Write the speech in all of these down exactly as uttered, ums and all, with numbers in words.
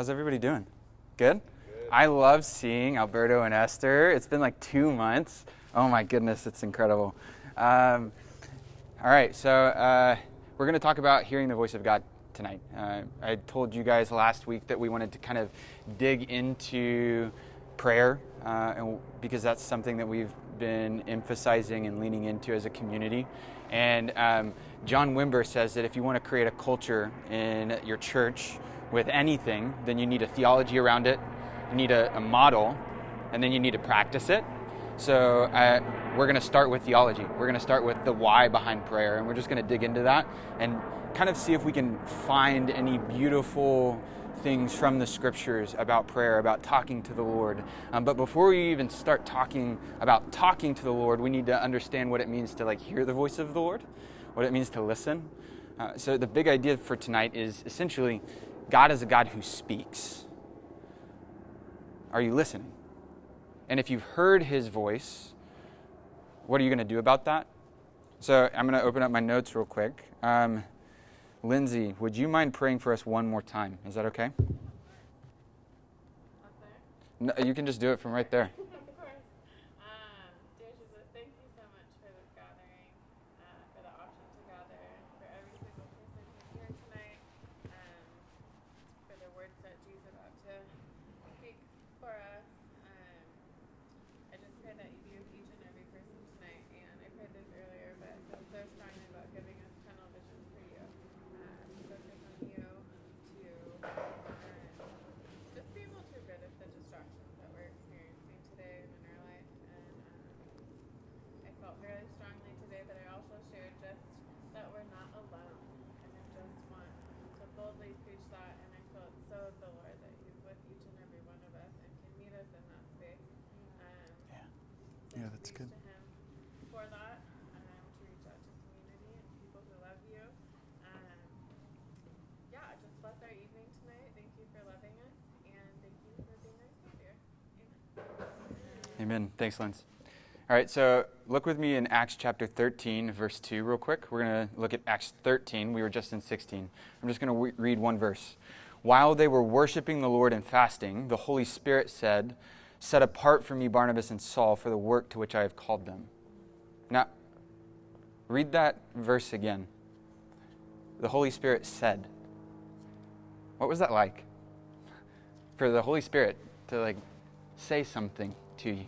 How's everybody doing? Good? Good. I love seeing Alberto and Esther. It's been like two months. Oh my goodness, it's incredible. Um, all right, so uh, we're going to talk about hearing the voice of God tonight. Uh, I told you guys last week that we wanted to kind of dig into prayer, uh, and because that's something that we've been emphasizing and leaning into as a community. And um, John Wimber says that if you want to create a culture in your church with anything, then you need a theology around it, you need a, a model, and then you need to practice it. So uh, we're going to start with theology. We're going to start with the why behind prayer, and we're just going to dig into that and kind of see if we can find any beautiful things from the scriptures about prayer, about talking to the Lord. Um, but before we even start talking about talking to the Lord, we need to understand what it means to like hear the voice of the Lord, what it means to listen. Uh, so the big idea for tonight is essentially God is a God who speaks. Are you listening? And if you've heard his voice, what are you going to do about that? So I'm going to open up my notes real quick. Um, Lindsay, would you mind praying for us one more time? Is that okay? Up there? No, you can just do it from right there. Of course. Um, dear Jesus, thank you so much for this gathering, uh, for the option to gather, for every single person who's here tonight, um, for the words that Jesus is about to speak for us. Um, I just pray that you be with each and every person tonight, and I prayed this earlier, but I feel so strongly about giving us tunnel vision for you. Yeah, that's good. To him for that, um, to reach out to community and people who love you. Um, yeah, just bless our evening tonight. Thank you for loving us, and thank you for being our Savior. Amen. Amen. Thanks, Lenz. All right, so look with me in Acts chapter thirteen, verse two, real quick. We're going to look at Acts thirteen. We were just in sixteen. I'm just going to re- read one verse. While they were worshiping the Lord and fasting, the Holy Spirit said, "Set apart for me Barnabas and Saul for the work to which I have called them." Now, read that verse again. The Holy Spirit said. What was that like? For the Holy Spirit to like say something to you.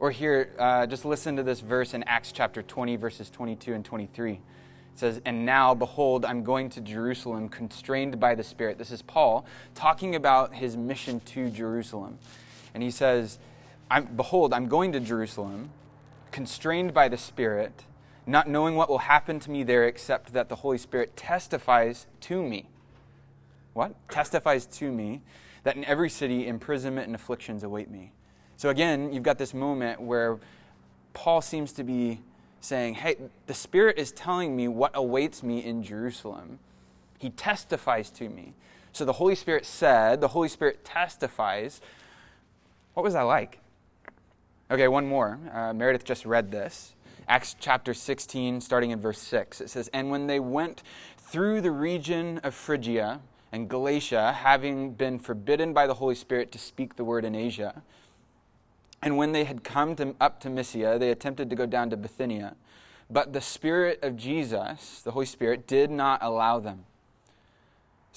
Or here, uh, just listen to this verse in Acts chapter twenty, verses twenty-two and twenty-three. It says, "And now, behold, I'm going to Jerusalem, constrained by the Spirit." This is Paul talking about his mission to Jerusalem. And he says, I'm, behold, I'm going to Jerusalem, constrained by the Spirit, not knowing what will happen to me there, except that the Holy Spirit testifies to me. What? Testifies to me that in every city imprisonment and afflictions await me. So again, you've got this moment where Paul seems to be saying, hey, the Spirit is telling me what awaits me in Jerusalem. He testifies to me. So the Holy Spirit said, the Holy Spirit testifies. What was that like? Okay, one more. Uh, Meredith just read this. Acts chapter sixteen, starting in verse six. It says, "And when they went through the region of Phrygia and Galatia, having been forbidden by the Holy Spirit to speak the word in Asia, and when they had come to, up to Mysia, they attempted to go down to Bithynia. But the Spirit of Jesus, the Holy Spirit, did not allow them.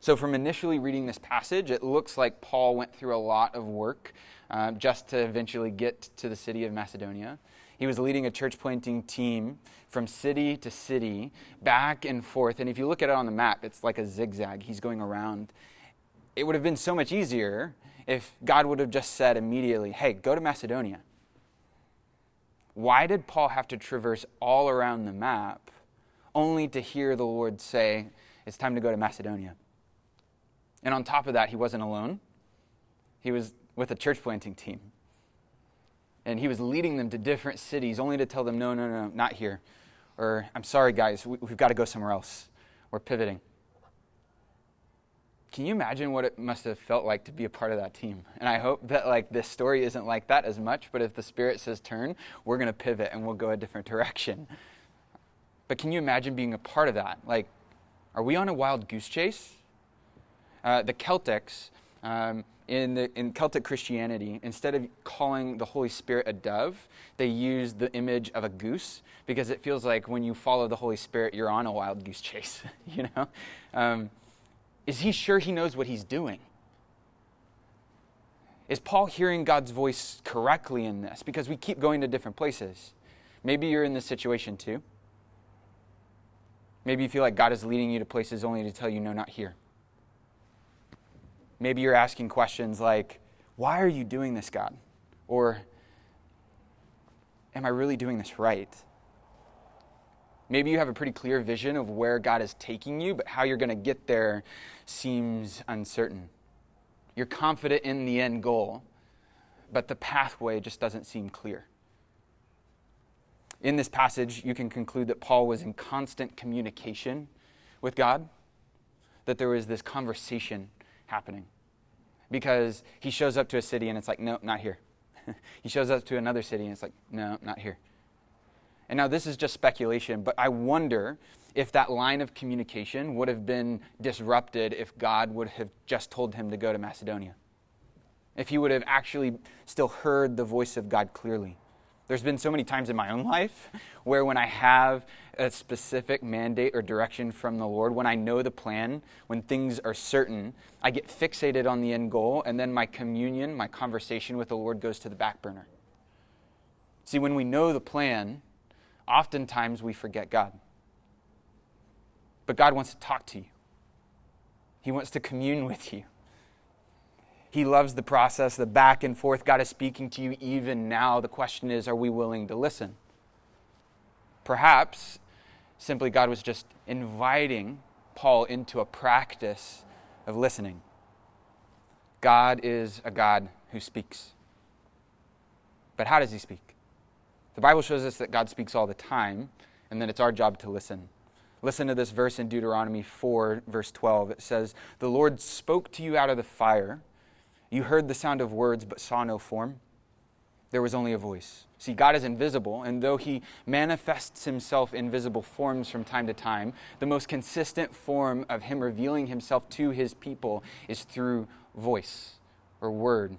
So from initially reading this passage, it looks like Paul went through a lot of work uh, just to eventually get to the city of Macedonia. He was leading a church planting team from city to city, back and forth. And if you look at it on the map, it's like a zigzag. He's going around. It would have been so much easier if God would have just said immediately, hey, go to Macedonia. Why did Paul have to traverse all around the map only to hear the Lord say, it's time to go to Macedonia? And on top of that, he wasn't alone. He was with a church planting team. And he was leading them to different cities only to tell them, no, no, no, not here. Or, I'm sorry, guys, we, we've got to go somewhere else. We're pivoting. Can you imagine what it must have felt like to be a part of that team? And I hope that like this story isn't like that as much, but if the Spirit says turn, we're going to pivot and we'll go a different direction. But can you imagine being a part of that? Like, are we on a wild goose chase? Uh, the Celtics... Um, In, the, in Celtic Christianity, instead of calling the Holy Spirit a dove, they use the image of a goose because it feels like when you follow the Holy Spirit, you're on a wild goose chase, you know? Um, is he sure he knows what he's doing? Is Paul hearing God's voice correctly in this? Because we keep going to different places. Maybe you're in this situation too. Maybe you feel like God is leading you to places only to tell you, no, not here. Maybe you're asking questions like, why are you doing this, God? Or, am I really doing this right? Maybe you have a pretty clear vision of where God is taking you, but how you're going to get there seems uncertain. You're confident in the end goal, but the pathway just doesn't seem clear. In this passage, you can conclude that Paul was in constant communication with God, that there was this conversation happening because he shows up to a city and it's like, no, not here. He shows up to another city and it's like, no, not here. And now this is just speculation, but I wonder if that line of communication would have been disrupted if God would have just told him to go to Macedonia. If he would have actually still heard the voice of God clearly. There's been so many times in my own life where when I have a specific mandate or direction from the Lord, when I know the plan, when things are certain, I get fixated on the end goal, and then my communion, my conversation with the Lord goes to the back burner. See, when we know the plan, oftentimes we forget God. But God wants to talk to you. He wants to commune with you. He loves the process, the back and forth. God is speaking to you even now. The question is, are we willing to listen? Perhaps, simply God was just inviting Paul into a practice of listening. God is a God who speaks. But how does he speak? The Bible shows us that God speaks all the time, and then it's our job to listen. Listen to this verse in Deuteronomy four, verse twelve. It says, "The Lord spoke to you out of the fire. You heard the sound of words, but saw no form. There was only a voice." See, God is invisible, and though he manifests himself in visible forms from time to time, the most consistent form of him revealing himself to his people is through voice or word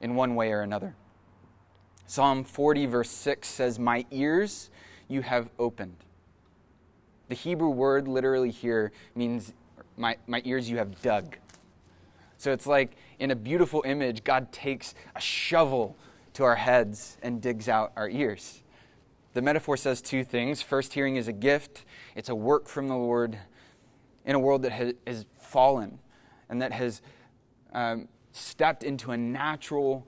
in one way or another. Psalm forty, verse six says, "My ears you have opened." The Hebrew word literally here means, my, my ears you have dug. So it's like in a beautiful image, God takes a shovel to our heads and digs out our ears. The metaphor says two things. First, hearing is a gift. It's a work from the Lord in a world that has, has fallen and that has um, stepped into a natural,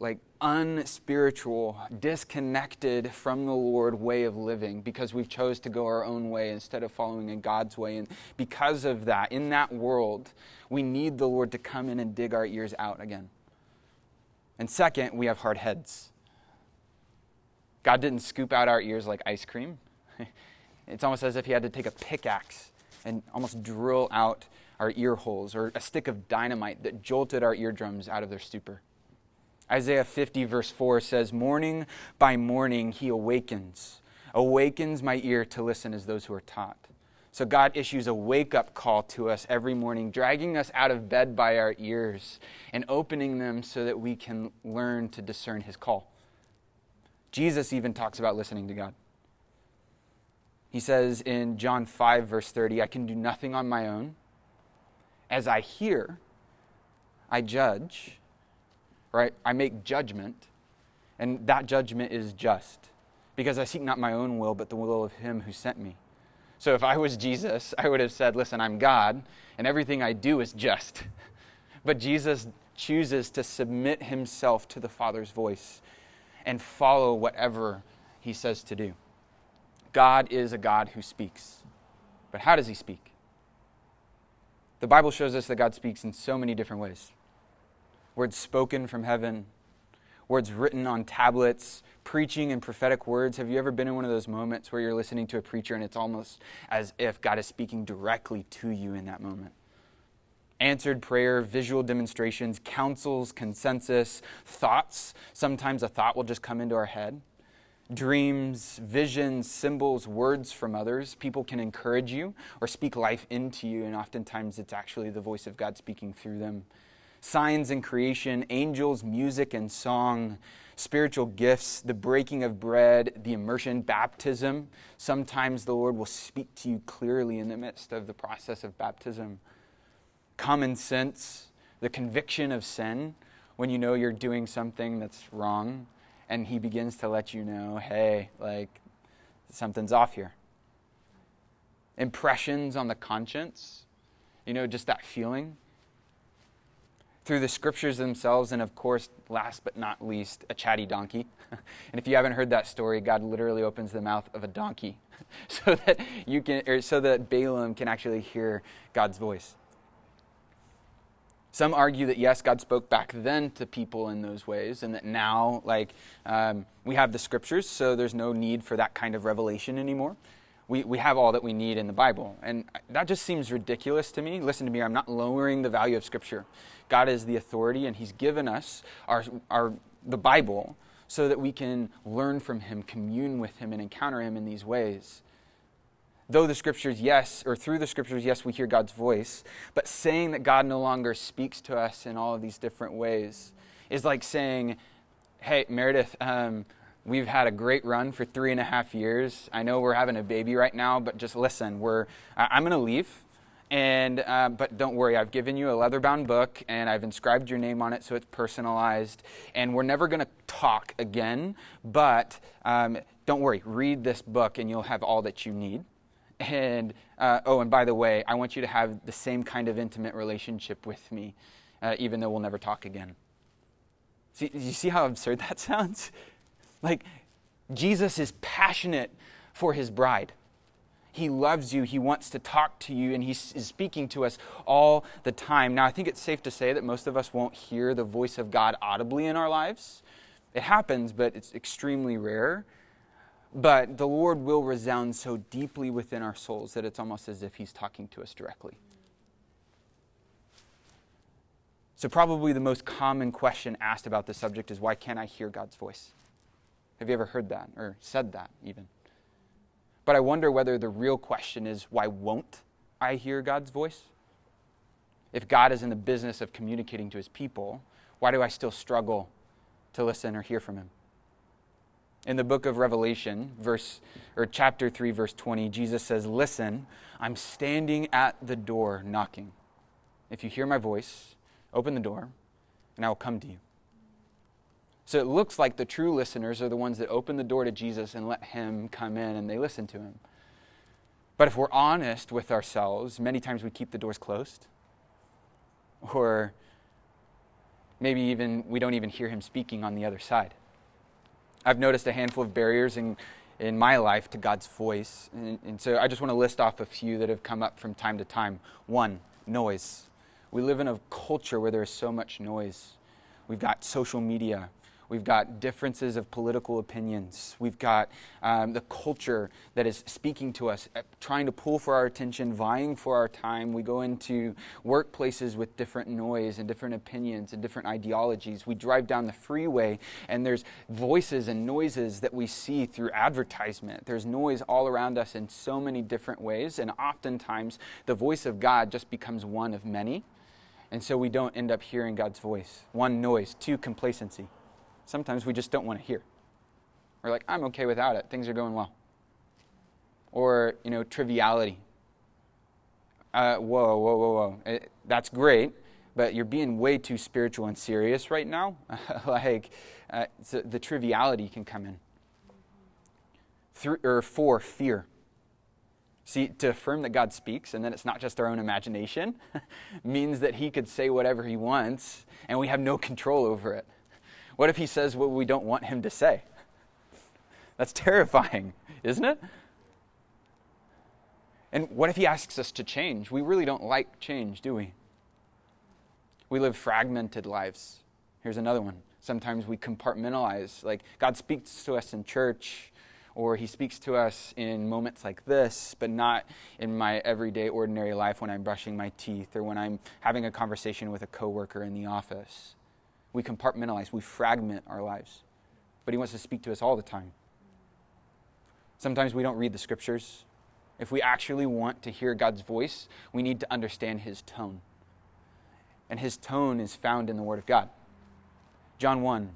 like unspiritual, disconnected from the Lord way of living because we've chose to go our own way instead of following in God's way. And because of that, in that world, we need the Lord to come in and dig our ears out again. And second, we have hard heads. God didn't scoop out our ears like ice cream. It's almost as if he had to take a pickaxe and almost drill out our ear holes or a stick of dynamite that jolted our eardrums out of their stupor. Isaiah fifty verse four says, "Morning by morning he awakens, awakens my ear to listen as those who are taught." So God issues a wake-up call to us every morning, dragging us out of bed by our ears and opening them so that we can learn to discern his call. Jesus even talks about listening to God. He says in John five verse thirty, "I can do nothing on my own. As I hear, I judge." Right? I make judgment, and that judgment is just, because I seek not my own will, but the will of him who sent me. So if I was Jesus, I would have said, listen, I'm God, and everything I do is just. But Jesus chooses to submit himself to the Father's voice and follow whatever he says to do. God is a God who speaks. But how does he speak? The Bible shows us that God speaks in so many different ways. Words spoken from heaven, words written on tablets, preaching and prophetic words. Have you ever been in one of those moments where you're listening to a preacher and it's almost as if God is speaking directly to you in that moment? Answered prayer, visual demonstrations, counsels, consensus, thoughts. Sometimes a thought will just come into our head. Dreams, visions, symbols, words from others. People can encourage you or speak life into you, and oftentimes it's actually the voice of God speaking through them. Signs in creation, angels, music, and song, spiritual gifts, the breaking of bread, the immersion, baptism. Sometimes the Lord will speak to you clearly in the midst of the process of baptism. Common sense, the conviction of sin, when you know you're doing something that's wrong, and he begins to let you know, hey, like, something's off here. Impressions on the conscience, you know, just that feeling. Through the scriptures themselves, and of course, last but not least, a chatty donkey. And if you haven't heard that story, God literally opens the mouth of a donkey so that you can, or so that Balaam can actually hear God's voice. Some argue that, yes, God spoke back then to people in those ways, and that now, like, um, we have the scriptures, so there's no need for that kind of revelation anymore. We we have all that we need in the Bible. And that just seems ridiculous to me. Listen to me, I'm not lowering the value of scripture. God is the authority, and he's given us our our the Bible so that we can learn from him, commune with him, and encounter him in these ways. Though the scriptures, yes, or through the scriptures, yes, we hear God's voice, but saying that God no longer speaks to us in all of these different ways is like saying, hey, Meredith, um, we've had a great run for three and a half years. I know we're having a baby right now, but just listen, we're, I'm going to leave, and uh, but don't worry, I've given you a leather-bound book, and I've inscribed your name on it so it's personalized, and we're never going to talk again, but um, don't worry, read this book, and you'll have all that you need. And, uh, oh, and by the way, I want you to have the same kind of intimate relationship with me, uh, even though we'll never talk again. See, you see how absurd that sounds? Like, Jesus is passionate for his bride. He loves you, he wants to talk to you, and he is speaking to us all the time. Now, I think it's safe to say that most of us won't hear the voice of God audibly in our lives. It happens, but it's extremely rare. But the Lord will resound so deeply within our souls that it's almost as if he's talking to us directly. So probably the most common question asked about this subject is, why can't I hear God's voice? Have you ever heard that or said that even? But I wonder whether the real question is, why won't I hear God's voice? If God is in the business of communicating to his people, why do I still struggle to listen or hear from him? In the book of Revelation, verse or chapter three, verse twenty, Jesus says, listen, I'm standing at the door knocking. If you hear my voice, open the door, and I will come to you. So it looks like the true listeners are the ones that open the door to Jesus and let him come in, and they listen to him. But if we're honest with ourselves, many times we keep the doors closed. Or maybe even we don't even hear him speaking on the other side. I've noticed a handful of barriers in, in my life to God's voice. And, and so I just want to list off a few that have come up from time to time. One, noise. We live in a culture where there is so much noise. We've got social media. We've got differences of political opinions. We've got um, the culture that is speaking to us, trying to pull for our attention, vying for our time. We go into workplaces with different noise and different opinions and different ideologies. We drive down the freeway, and there's voices and noises that we see through advertisement. There's noise all around us in so many different ways, and oftentimes the voice of God just becomes one of many, and so we don't end up hearing God's voice. One, noise. Two, complacency. Sometimes we just don't want to hear. We're like, I'm okay without it. Things are going well. Or, you know, triviality. Uh, whoa, whoa, whoa, whoa. It, that's great, but you're being way too spiritual and serious right now. like, uh, so the triviality can come in. Three, or four, fear. See, to affirm that God speaks and that it's not just our own imagination means that he could say whatever he wants and we have no control over it. What if he says what we don't want him to say? That's terrifying, isn't it? And what if he asks us to change? We really don't like change, do we? We live fragmented lives. Here's another one. sometimes we compartmentalize. Like, God speaks to us in church, or he speaks to us in moments like this, but not in my everyday, ordinary life when I'm brushing my teeth or when I'm having a conversation with a coworker in the office. We compartmentalize, we fragment our lives. But he wants to speak to us all the time. Sometimes we don't read the scriptures. If we actually want to hear God's voice, we need to understand his tone. And his tone is found in the Word of God. John one.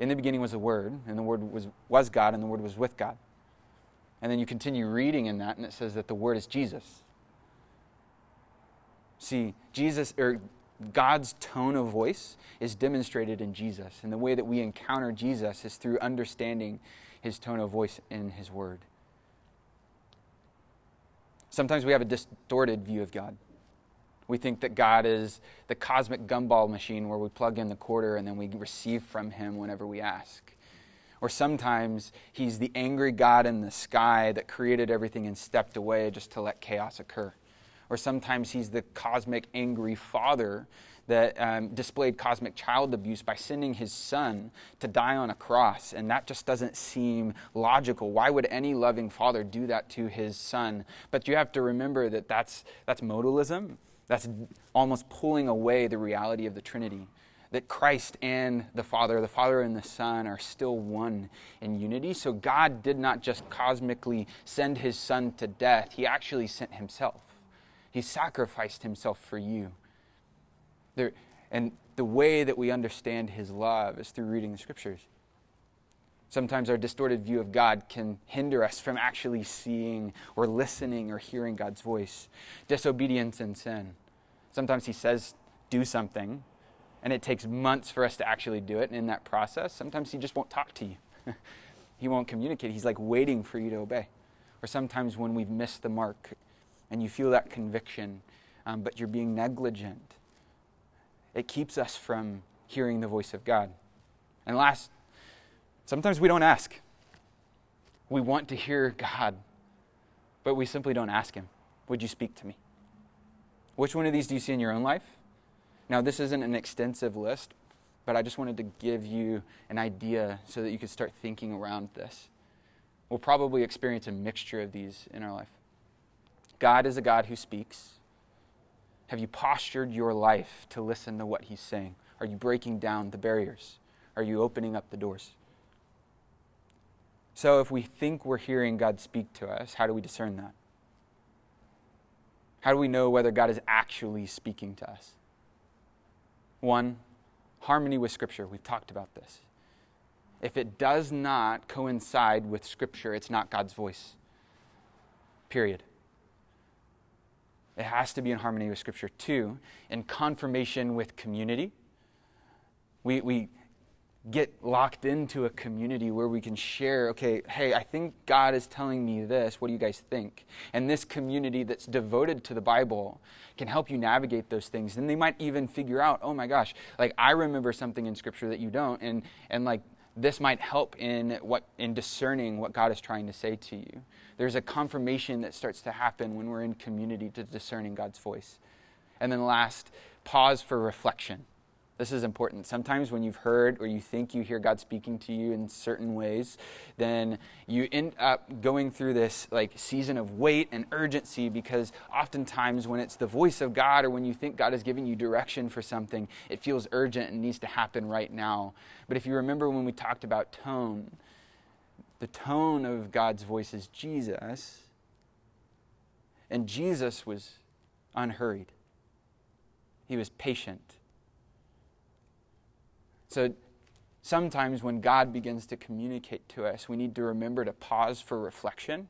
In the beginning was the Word, and the Word was, was God, and the Word was with God. And then you continue reading in that, and it says that the Word is Jesus. See, Jesus, or God's tone of voice is demonstrated in Jesus. And the way that we encounter Jesus is through understanding his tone of voice in his Word. Sometimes we have a distorted view of God. We think that God is the cosmic gumball machine where we plug in the quarter and then we receive from him whenever we ask. Or sometimes he's the angry God in the sky that created everything and stepped away just to let chaos occur. Or sometimes he's the cosmic angry father that um, displayed cosmic child abuse by sending his son to die on a cross. And that just doesn't seem logical. Why would any loving father do that to his son? But you have to remember that that's, that's modalism. That's almost pulling away the reality of the Trinity, that Christ and the Father, the Father and the Son are still one in unity. So God did not just cosmically send his Son to death. He actually sent himself. He sacrificed himself for you. There, and the way that we understand his love is through reading the scriptures. Sometimes our distorted view of God can hinder us from actually seeing or listening or hearing God's voice. Disobedience and sin. Sometimes he says, do something, and it takes months for us to actually do it. And in that process, sometimes he just won't talk to you. He won't communicate. He's like waiting for you to obey. Or sometimes when we've missed the mark and you feel that conviction, um, but you're being negligent, it keeps us from hearing the voice of God. And last, sometimes we don't ask. We want to hear God, but we simply don't ask him, would you speak to me? Which one of these do you see in your own life? Now, this isn't an extensive list, but I just wanted to give you an idea so that you could start thinking around this. We'll probably experience a mixture of these in our life. God is a God who speaks. Have you postured your life to listen to what he's saying? Are you breaking down the barriers? Are you opening up the doors? So if we think we're hearing God speak to us, how do we discern that? How do we know whether God is actually speaking to us? One, harmony with Scripture. We've talked about this. If it does not coincide with Scripture, it's not God's voice. Period. It has to be in harmony with Scripture. Two, in confirmation with community. We... we get locked into a community where we can share, okay, hey, I think God is telling me this. What do you guys think? And this community that's devoted to the Bible can help you navigate those things. And they might even figure out, oh my gosh, like I remember something in Scripture that you don't. And, and like this might help in what in discerning what God is trying to say to you. There's a confirmation that starts to happen when we're in community to discerning God's voice. And then last, pause for reflection. This is important. Sometimes when you've heard or you think you hear God speaking to you in certain ways, then you end up going through this like season of wait and urgency, because oftentimes when it's the voice of God or when you think God is giving you direction for something, it feels urgent and needs to happen right now. But if you remember when we talked about tone, the tone of God's voice is Jesus, and Jesus was unhurried. He was patient. So sometimes when God begins to communicate to us, we need to remember to pause for reflection,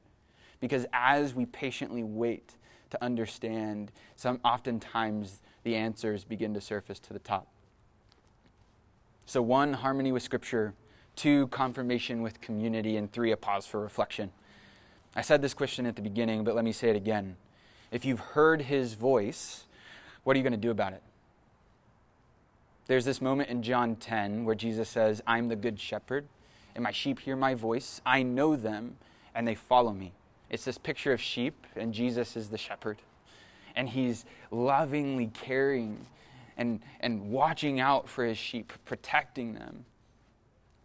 because as we patiently wait to understand, some oftentimes the answers begin to surface to the top. So one, harmony with Scripture, two, confirmation with community, and three, a pause for reflection. I said this question at the beginning, but let me say it again. If you've heard his voice, what are you going to do about it? There's this moment in John ten where Jesus says, I'm the good shepherd, and my sheep hear my voice. I know them, and they follow me. It's this picture of sheep, and Jesus is the shepherd. And he's lovingly caring and, and watching out for his sheep, protecting them.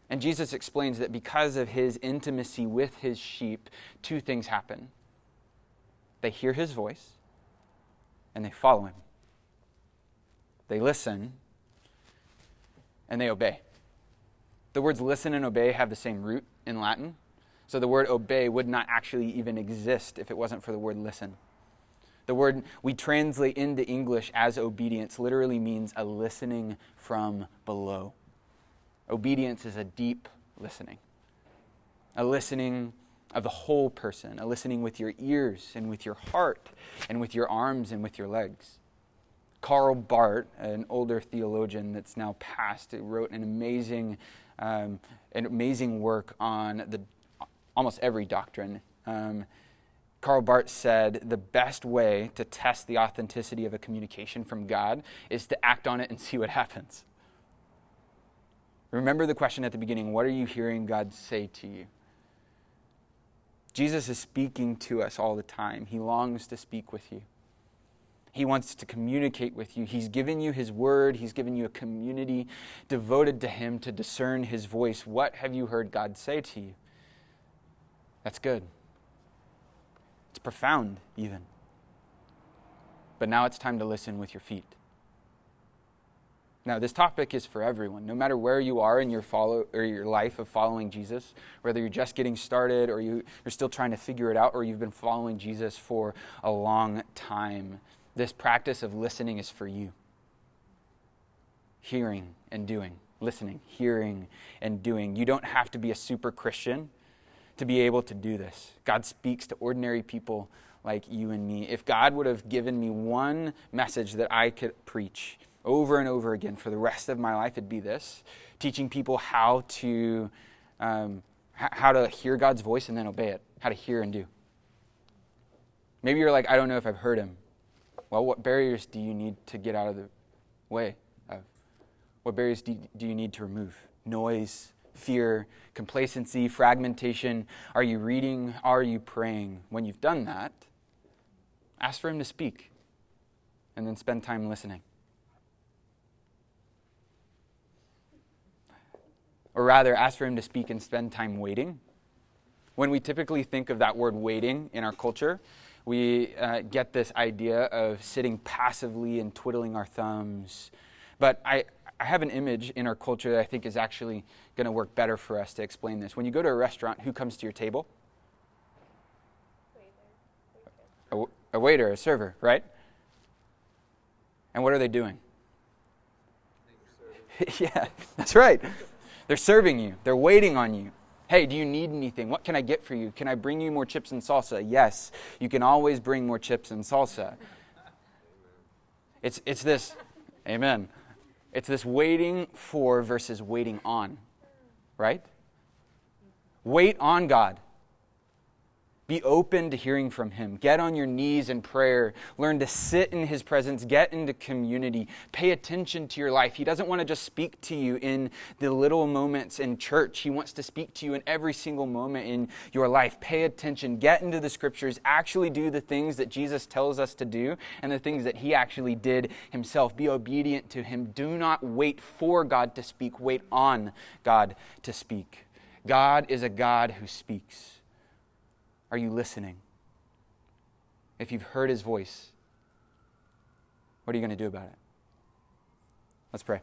And Jesus explains that because of his intimacy with his sheep, two things happen. They hear his voice, and they follow him. They listen, and they obey. The words listen and obey have the same root in Latin. So the word obey would not actually even exist if it wasn't for the word listen. The word we translate into English as obedience literally means a listening from below. Obedience is a deep listening, a listening of the whole person, a listening with your ears and with your heart and with your arms and with your legs. Karl Barth, an older theologian that's now passed, wrote an amazing, um, an amazing work on the almost every doctrine. Um, Karl Barth said the best way to test the authenticity of a communication from God is to act on it and see what happens. Remember the question at the beginning, what are you hearing God say to you? Jesus is speaking to us all the time. He longs to speak with you. He wants to communicate with you. He's given you his word. He's given you a community devoted to him to discern his voice. What have you heard God say to you? That's good. It's profound, even. But now it's time to listen with your feet. Now, this topic is for everyone. No matter where you are in your follow or your life of following Jesus, whether you're just getting started or you, you're still trying to figure it out or you've been following Jesus for a long time, this practice of listening is for you. Hearing and doing. Listening, hearing, and doing. You don't have to be a super Christian to be able to do this. God speaks to ordinary people like you and me. If God would have given me one message that I could preach over and over again for the rest of my life, it'd be this: teaching people how to um, h- how to hear God's voice and then obey it, how to hear and do. Maybe you're like, I don't know if I've heard him. Well, what barriers do you need to get out of the way of? What barriers do you, do you need to remove? Noise, fear, complacency, fragmentation. Are you reading? Are you praying? When you've done that, ask for him to speak and then spend time listening. Or rather, ask for him to speak and spend time waiting. When we typically think of that word waiting in our culture, we uh, get this idea of sitting passively and twiddling our thumbs. But I, I have an image in our culture that I think is actually going to work better for us to explain this. When you go to a restaurant, who comes to your table? Waiter. Waiter. A, a waiter, a server, right? And what are they doing? Yeah, that's right. They're serving you. They're waiting on you. Hey, do you need anything? What can I get for you? Can I bring you more chips and salsa? Yes, you can always bring more chips and salsa. It's it's this, amen. It's this waiting for versus waiting on, right? Wait on God. Be open to hearing from him. Get on your knees in prayer. Learn to sit in his presence. Get into community. Pay attention to your life. He doesn't want to just speak to you in the little moments in church. He wants to speak to you in every single moment in your life. Pay attention. Get into the scriptures. Actually do the things that Jesus tells us to do and the things that he actually did himself. Be obedient to him. Do not wait for God to speak. Wait on God to speak. God is a God who speaks. Are you listening? If you've heard his voice, what are you going to do about it? Let's pray.